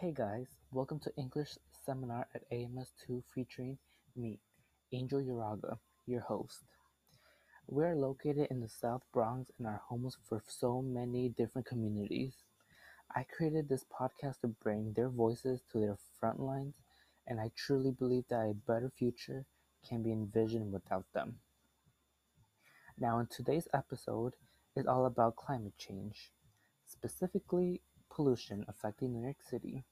Hey guys, welcome to English Seminar at AMS2 featuring me, Angel Uraga, your host. We are located in the South Bronx and are homes for so many different communities. I created this podcast to bring their voices to their front lines, and I truly believe that a better future can be envisioned without them. Now, in today's episode, it's all about climate change, specifically pollution affecting New York City.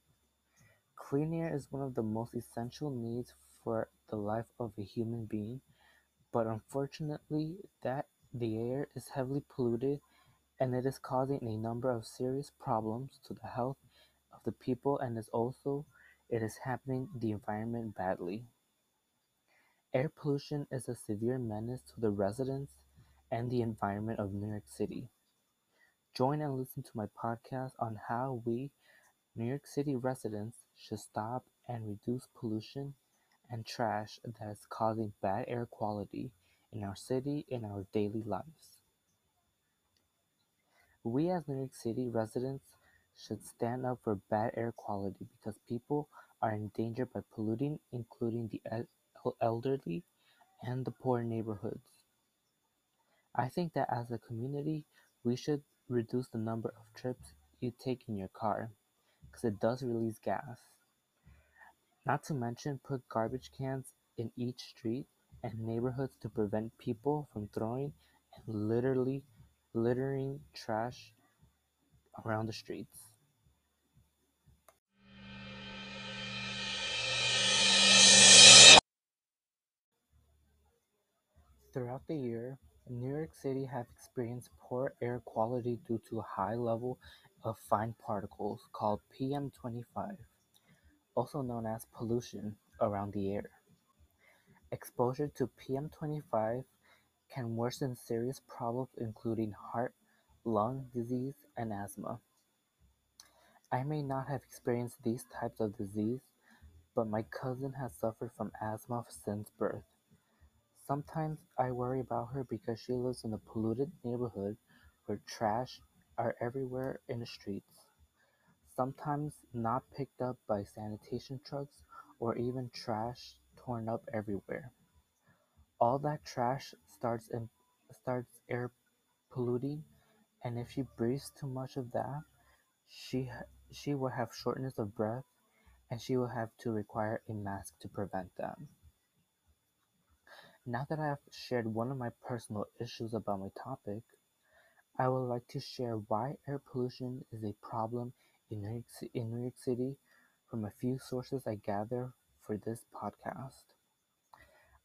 Clean air is one of the most essential needs for the life of a human being, but unfortunately the air is heavily polluted and it is causing a number of serious problems to the health of the people, and it is happening the environment badly. Air pollution is a severe menace to the residents and the environment of New York City. Join and listen to my podcast on how we, New York City residents, should stop and reduce pollution and trash that is causing bad air quality in our city and our daily lives. We as New York City residents should stand up for bad air quality because people are endangered by polluting, including the elderly and the poor neighborhoods. I think that as a community, we should reduce the number of trips you take in your car because it does release gas. Not to mention, put garbage cans in each street and neighborhoods to prevent people from throwing and literally littering trash around the streets. Throughout the year, New York City have experienced poor air quality due to a high level of fine particles called PM2.5, also known as pollution, around the air. Exposure to PM2.5 can worsen serious problems including heart, lung disease, and asthma. I may not have experienced these types of disease, but my cousin has suffered from asthma since birth. Sometimes I worry about her because she lives in a polluted neighborhood where trash are everywhere in the streets, sometimes not picked up by sanitation trucks or even trash torn up everywhere. All that trash starts air polluting, and if she breathes too much of that, she will have shortness of breath and she will have to require a mask to prevent that. Now that I have shared one of my personal issues about my topic, I would like to share why air pollution is a problem in New York City from a few sources I gather for this podcast.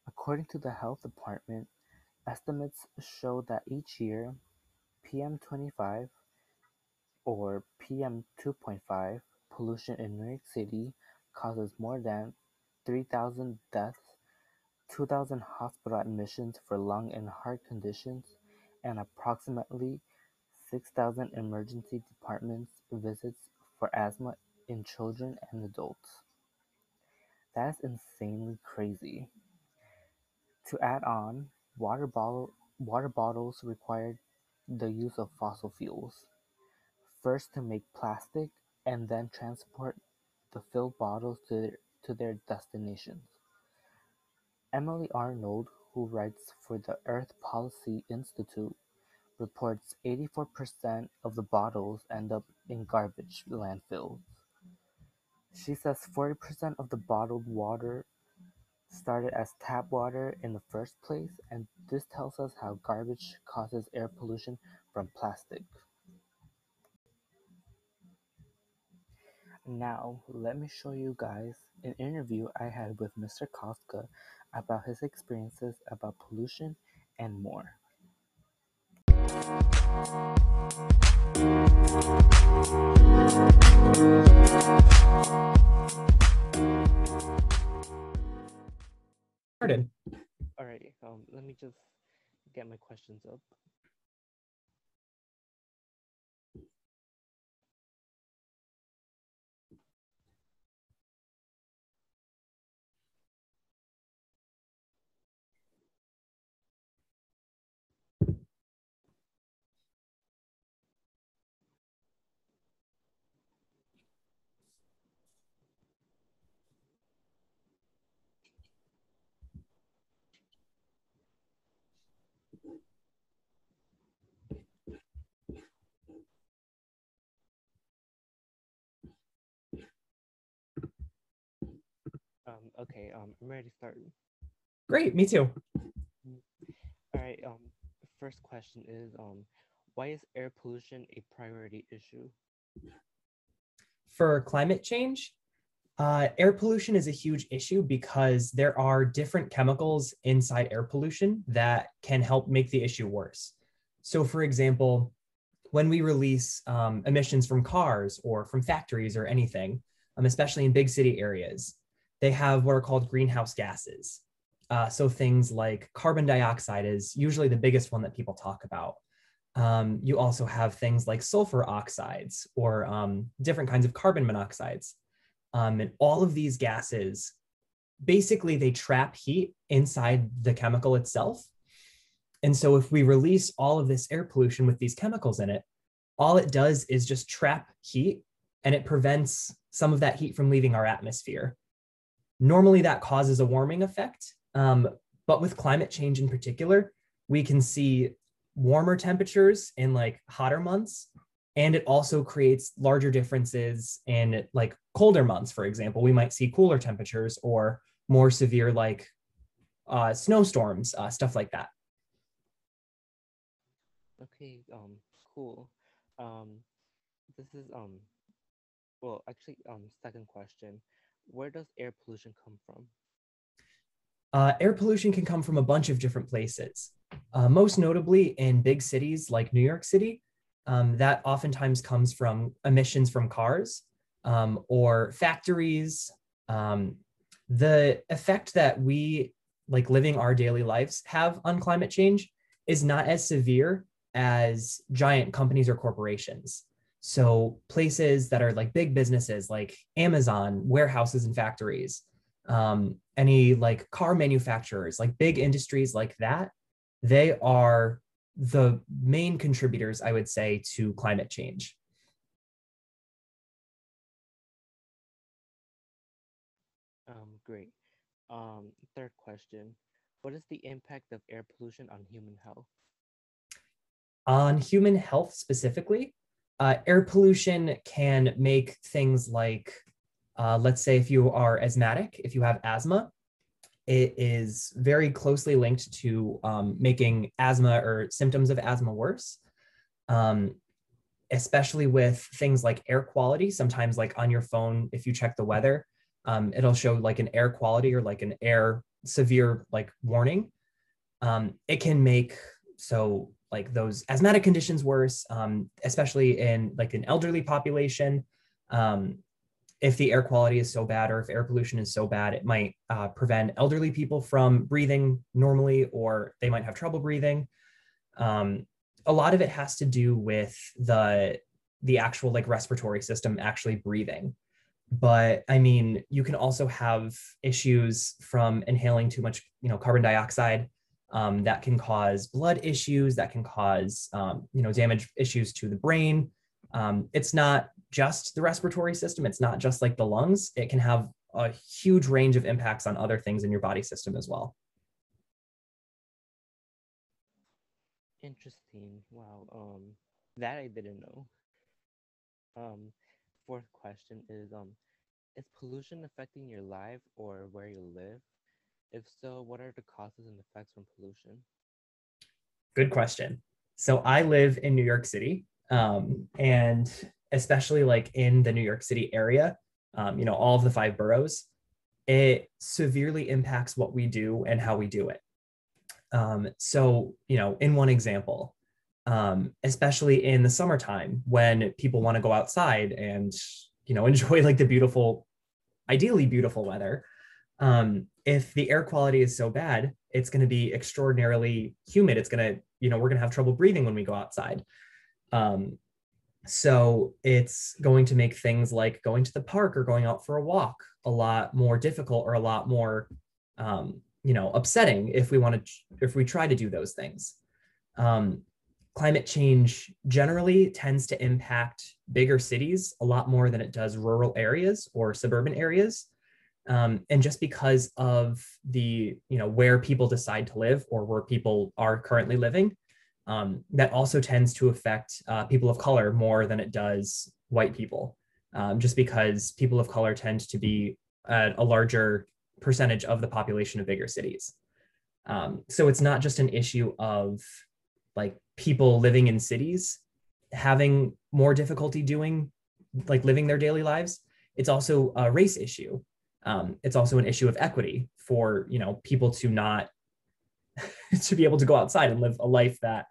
According to the Health Department, estimates show that each year, PM2.5 or PM2.5 pollution in New York City causes more than 3,000 deaths, 2,000 hospital admissions for lung and heart conditions, and approximately 6,000 emergency departments visits for asthma in children and adults. That's insanely crazy. To add on, water bottles required the use of fossil fuels, first to make plastic and then transport the filled bottles to their destinations. Emily Arnold, who writes for the Earth Policy Institute, reports 84% of the bottles end up in garbage landfills. She says 40% of the bottled water started as tap water in the first place, and this tells us how garbage causes air pollution from plastic. Now, let me show you guys an interview I had with Mr. Kostka about his experiences about pollution and more. Alrighty, let me just get my questions up. Okay, I'm ready to start. Great, me too. All right, first question is, why is air pollution a priority issue? For climate change, air pollution is a huge issue because there are different chemicals inside air pollution that can help make the issue worse. So for example, when we release emissions from cars or from factories or anything, especially in big city areas, they have what are called greenhouse gases. So things like carbon dioxide is usually the biggest one that people talk about. You also have things like sulfur oxides or different kinds of carbon monoxides. And all of these gases, basically they trap heat inside the chemical itself. And so if we release all of this air pollution with these chemicals in it, all it does is just trap heat, and it prevents some of that heat from leaving our atmosphere. Normally that causes a warming effect, but with climate change in particular, we can see warmer temperatures in like hotter months, and it also creates larger differences in like colder months. For example, we might see cooler temperatures or more severe like snowstorms, stuff like that. Okay, cool. This is, well, actually, second question. Where does air pollution come from? Air pollution can come from a bunch of different places. Most notably in big cities like New York City, that oftentimes comes from emissions from cars or factories. The effect that we, like living our daily lives, have on climate change is not as severe as giant companies or corporations. So places that are like big businesses like Amazon, warehouses and factories, any like car manufacturers, like big industries like that, they are the main contributors, I would say, to climate change. Great. Third question, what is the impact of air pollution on human health? On human health specifically, air pollution can make things like, let's say if you are asthmatic, if you have asthma, it is very closely linked to making asthma or symptoms of asthma worse, especially with things like air quality. Sometimes like on your phone, if you check the weather, it'll show like an air quality or like an air severe like warning. It can make so like those asthmatic conditions worse, especially in like an elderly population. If the air quality is so bad or if air pollution is so bad, it might prevent elderly people from breathing normally, or they might have trouble breathing. A lot of it has to do with the actual like respiratory system actually breathing. But I mean, you can also have issues from inhaling too much, carbon dioxide. That can cause blood issues, that can cause, damage issues to the brain. It's not just the respiratory system. It's not just like the lungs. It can have a huge range of impacts on other things in your body system as well. Interesting. Wow. That I didn't know. Fourth question is pollution affecting your life or where you live? If so, what are the causes and effects from pollution? Good question. So I live in New York City, and especially like in the New York City area, all of the 5 boroughs, it severely impacts what we do and how we do it. So, in one example, especially in the summertime when people want to go outside and, enjoy like the beautiful, ideally beautiful weather, if the air quality is so bad, it's going to be extraordinarily humid. It's going to, we're going to have trouble breathing when we go outside. So it's going to make things like going to the park or going out for a walk a lot more difficult or a lot more, upsetting if we want to, if we try to do those things. Climate change generally tends to impact bigger cities a lot more than it does rural areas or suburban areas. And just because of the, where people decide to live or where people are currently living, that also tends to affect people of color more than it does white people, just because people of color tend to be a larger percentage of the population of bigger cities. So it's not just an issue of like people living in cities having more difficulty doing, like living their daily lives. It's also a race issue. It's also an issue of equity for, you know, people to not, to be able to go outside and live a life that,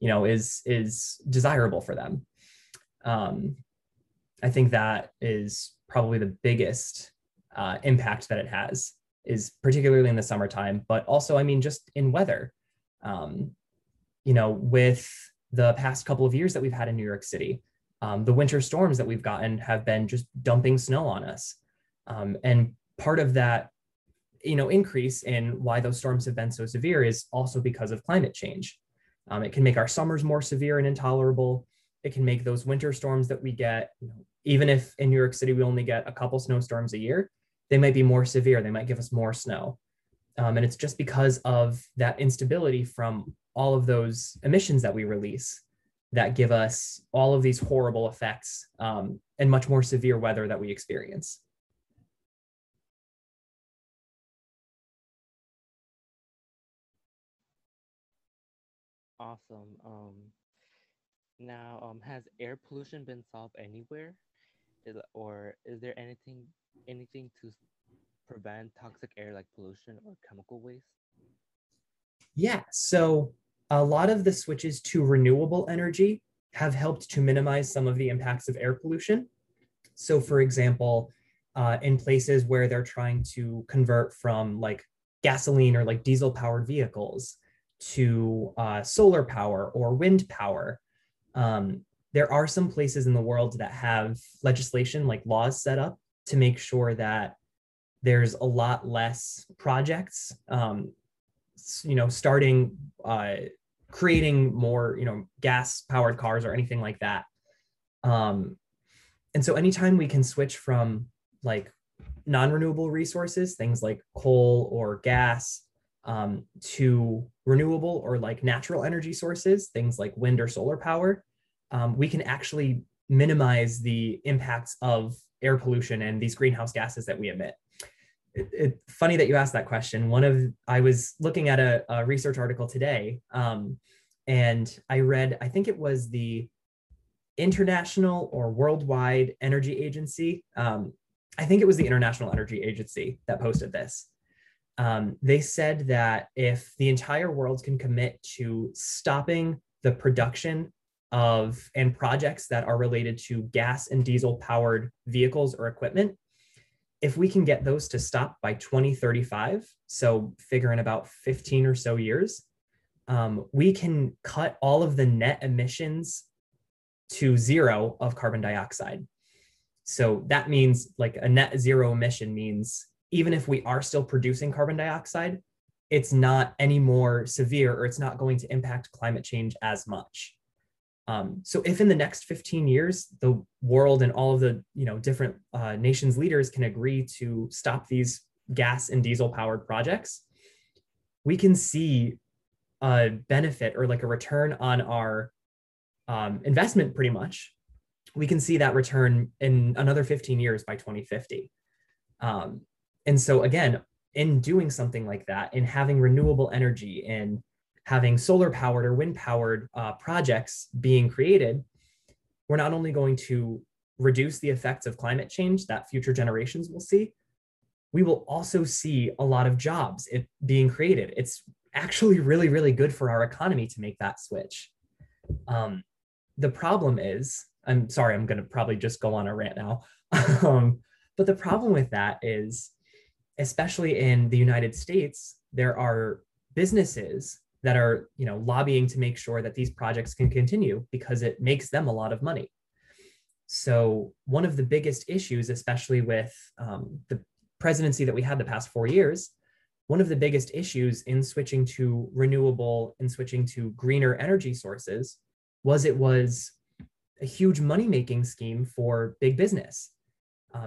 you know, is desirable for them. I think that is probably the biggest impact that it has, is particularly in the summertime, but also, I mean, just in weather. You know, with the past couple of years that we've had in New York City, the winter storms that we've gotten have been just dumping snow on us. And part of that, you know, increase in why those storms have been so severe is also because of climate change. It can make our summers more severe and intolerable. It can make those winter storms that we get, you know, even if in New York City we only get a couple snowstorms a year, they might be more severe. They might give us more snow. And it's just because of that instability from all of those emissions that we release that give us all of these horrible effects and much more severe weather that we experience. Awesome. Now, has air pollution been solved anywhere, or is there anything to prevent toxic air like pollution or chemical waste? Yeah, so a lot of the switches to renewable energy have helped to minimize some of the impacts of air pollution. So for example, in places where they're trying to convert from like gasoline or like diesel powered vehicles to solar power or wind power, there are some places in the world that have legislation, like laws set up to make sure that there's a lot less projects, you know, starting, creating more, you know, gas powered cars or anything like that. And so anytime we can switch from like non-renewable resources, things like coal or gas, to renewable or like natural energy sources, things like wind or solar power, we can actually minimize the impacts of air pollution and these greenhouse gases that we emit. It's funny that you asked that question. I was looking at a research article today, and I read, I think it was the International or Worldwide Energy Agency. I think it was the International Energy Agency that posted this. They said that if the entire world can commit to stopping the production of and projects that are related to gas and diesel powered vehicles or equipment, if we can get those to stop by 2035, so figure in about 15 or so years, we can cut all of the net emissions to zero of carbon dioxide. So that means like a net zero emission means even if we are still producing carbon dioxide, it's not any more severe, or it's not going to impact climate change as much. So if in the next 15 years, the world and all of the, you know, different nations' leaders can agree to stop these gas and diesel powered projects, we can see a benefit or like a return on our investment pretty much. We can see that return in another 15 years by 2050. And so again, in doing something like that, in having renewable energy, in having solar powered or wind powered projects being created, we're not only going to reduce the effects of climate change that future generations will see, we will also see a lot of jobs being created. It's actually really, really good for our economy to make that switch. The problem is, I'm sorry, I'm gonna probably just go on a rant now, but the problem with that is, especially in the United States, there are businesses that are, you know, lobbying to make sure that these projects can continue because it makes them a lot of money. So one of the biggest issues, especially with the presidency that we had the past 4 years, one of the biggest issues in switching to renewable and switching to greener energy sources was it was a huge money-making scheme for big business.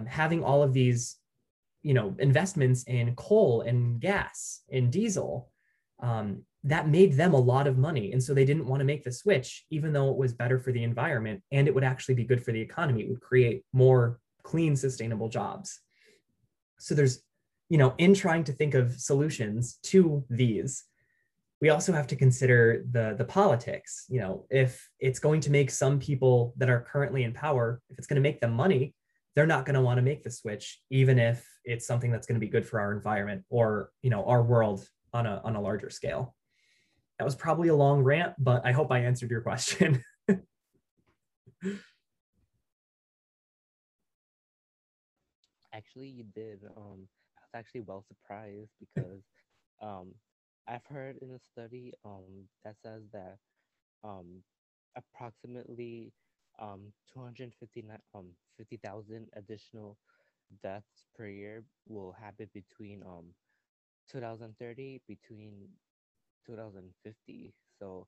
Having all of these, you know, investments in coal and gas and diesel, that made them a lot of money. And so they didn't want to make the switch, even though it was better for the environment and it would actually be good for the economy. It would create more clean, sustainable jobs. So there's you know, in trying to think of solutions to these, we also have to consider the politics. You know, if it's going to make some people that are currently in power, if it's going to make them money, they're not going to want to make the switch, even if it's something that's going to be good for our environment or, you know, our world on a larger scale. That was probably a long rant, but I hope I answered your question. Actually, you did. I was actually well surprised because I've heard in a study that says that approximately 250,000 additional deaths per year will happen between 2030 between 2050. So,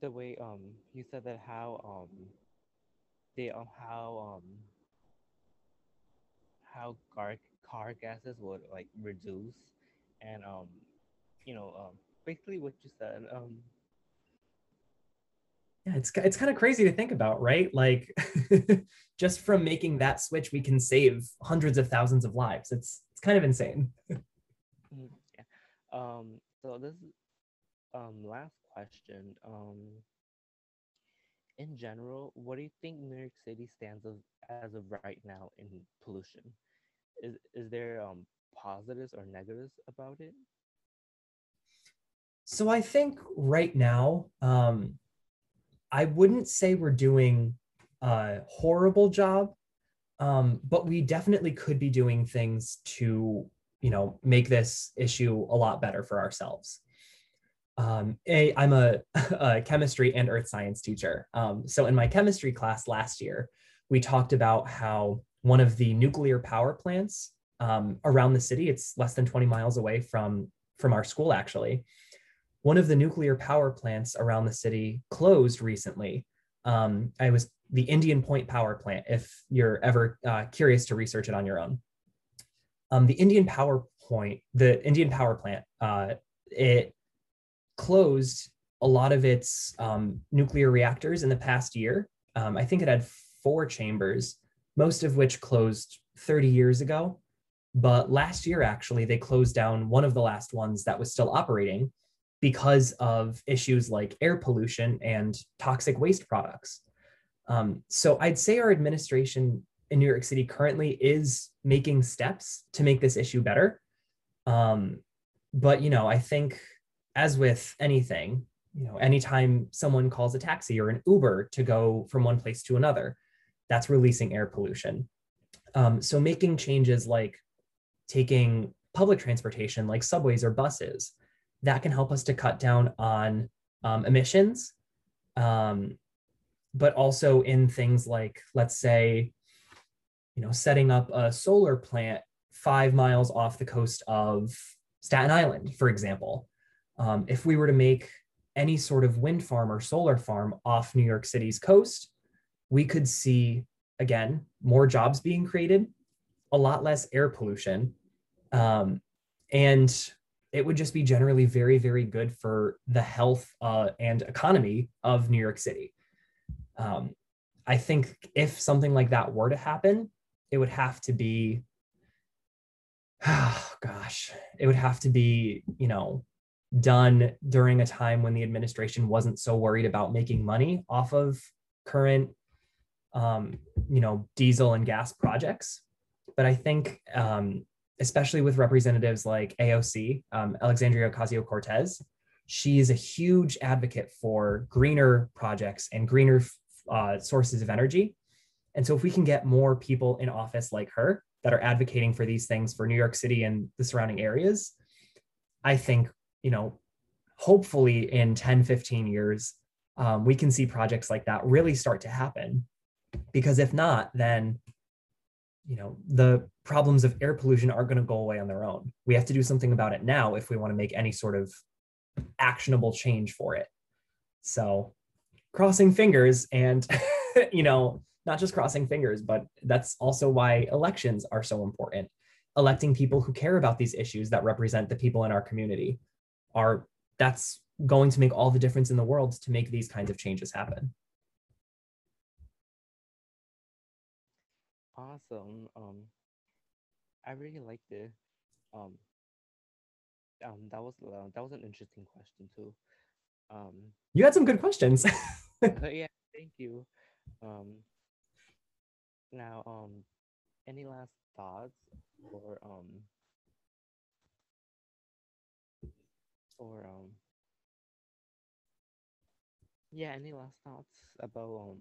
the way you said that how they how car gases would like reduce, and you know, basically what you said. Yeah, it's kind of crazy to think about, right? Like, just from making that switch, we can save hundreds of thousands of lives. It's kind of insane. Yeah. So this is, last question. In general, what do you think New York City stands as of right now in pollution? Is there positives or negatives about it? So I think right now, I wouldn't say we're doing a horrible job, but we definitely could be doing things to, you know, make this issue a lot better for ourselves. I'm a chemistry and earth science teacher. So in my chemistry class last year, we talked about how one of the nuclear power plants around the city, it's less than 20 miles away from our school, actually. One of the nuclear power plants around the city closed recently. It was the Indian Point Power Plant, if you're ever curious to research it on your own. The Indian Power Plant, it closed a lot of its nuclear reactors in the past year. I think it had 4 chambers, most of which closed 30 years ago. But last year, actually, they closed down one of the last ones that was still operating because of issues like air pollution and toxic waste products. So I'd say our administration in New York City currently is making steps to make this issue better. But, you know, I think as with anything, you know, anytime someone calls a taxi or an Uber to go from one place to another, that's releasing air pollution. So making changes like taking public transportation, like subways or buses, that can help us to cut down on emissions, but also in things like, let's say, you know, setting up a solar plant 5 miles off the coast of Staten Island, for example. If we were to make any sort of wind farm or solar farm off New York City's coast, we could see, again, more jobs being created, a lot less air pollution, and it would just be generally very, very good for the health and economy of New York City. I think if something like that were to happen, it would have to be, you know, done during a time when the administration wasn't so worried about making money off of current, you know, diesel and gas projects. But I think, especially with representatives like AOC, Alexandria Ocasio-Cortez, she is a huge advocate for greener projects and greener sources of energy. And so if we can get more people in office like her that are advocating for these things for New York City and the surrounding areas, I think, you know, hopefully in 10, 15 years, we can see projects like that really start to happen. Because if not, then, you know, the problems of air pollution aren't going to go away on their own. We have to do something about it now if we want to make any sort of actionable change for it. So crossing fingers and, you know, not just crossing fingers, but that's also why elections are so important. Electing people who care about these issues that represent the people in our community are, that's going to make all the difference in the world to make these kinds of changes happen. awesome. I really liked it. That was an interesting question too. You had some good questions. Yeah, thank you. Now, any last thoughts or yeah, any last thoughts about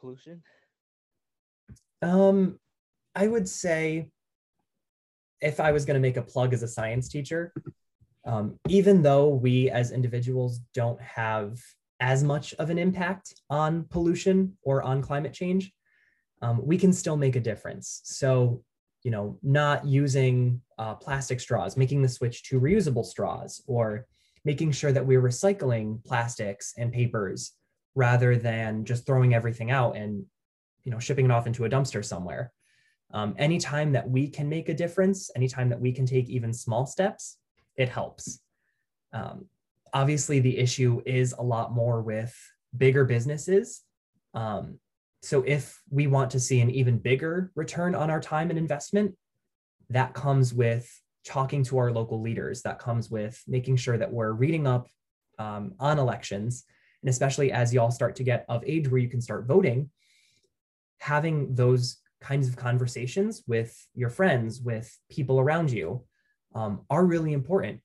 pollution? I would say, if I was going to make a plug as a science teacher, even though we as individuals don't have as much of an impact on pollution or on climate change, we can still make a difference. So, you know, not using plastic straws, making the switch to reusable straws, or making sure that we're recycling plastics and papers rather than just throwing everything out and, you know, shipping it off into a dumpster somewhere. Anytime that we can make a difference, anytime that we can take even small steps, it helps. Obviously, the issue is a lot more with bigger businesses. So if we want to see an even bigger return on our time and investment, that comes with talking to our local leaders. That comes with making sure that we're reading up on elections. And especially as y'all start to get of age where you can start voting, having those kinds of conversations with your friends, with people around you, are really important.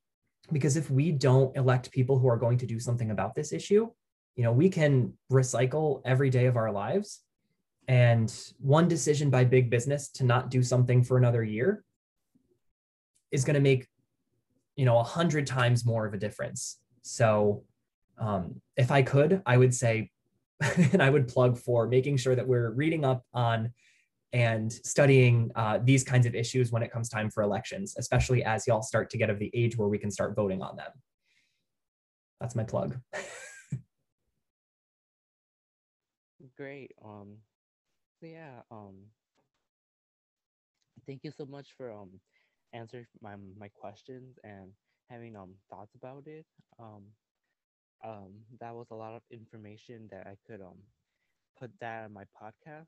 Because if we don't elect people who are going to do something about this issue, you know, we can recycle every day of our lives, and one decision by big business to not do something for another year is going to make, you know, 100 times more of a difference. So if I could, I would say, and I would plug for making sure that we're reading up on and studying these kinds of issues when it comes time for elections, especially as y'all start to get of the age where we can start voting on them. That's my plug. Great. Thank you so much for answering my questions and having thoughts about it. That was a lot of information that I could put that on my podcast.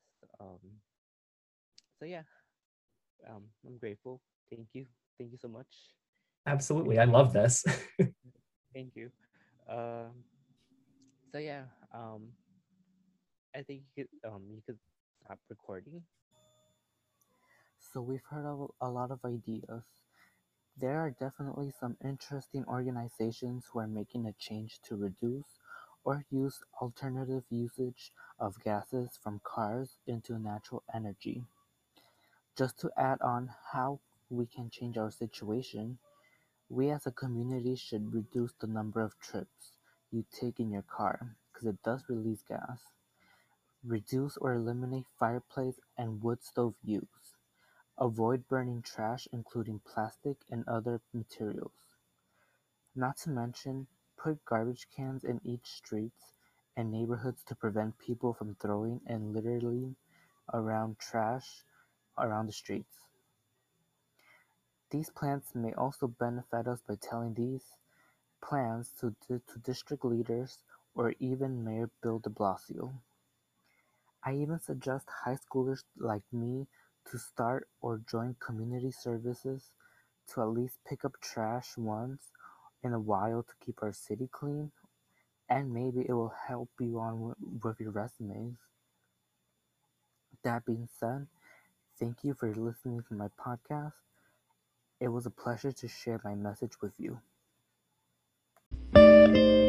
I'm grateful. Thank you. Thank you so much. Absolutely. I love this. Thank you. I think you could stop recording. So we've heard of a lot of ideas. There are definitely some interesting organizations who are making a change to reduce or use alternative usage of gases from cars into natural energy. Just to add on how we can change our situation, we as a community should reduce the number of trips you take in your car, because it does release gas. Reduce or eliminate fireplace and wood stove use. Avoid burning trash, including plastic and other materials. Not to mention, put garbage cans in each street and neighborhoods to prevent people from throwing and littering around trash around the streets. These plants may also benefit us by telling these plans to district leaders or even Mayor Bill de Blasio. I even suggest high schoolers like me to start or join community services to at least pick up trash once in a while to keep our city clean, and maybe it will help you on with your resumes. That being said, thank you for listening to my podcast. It was a pleasure to share my message with you.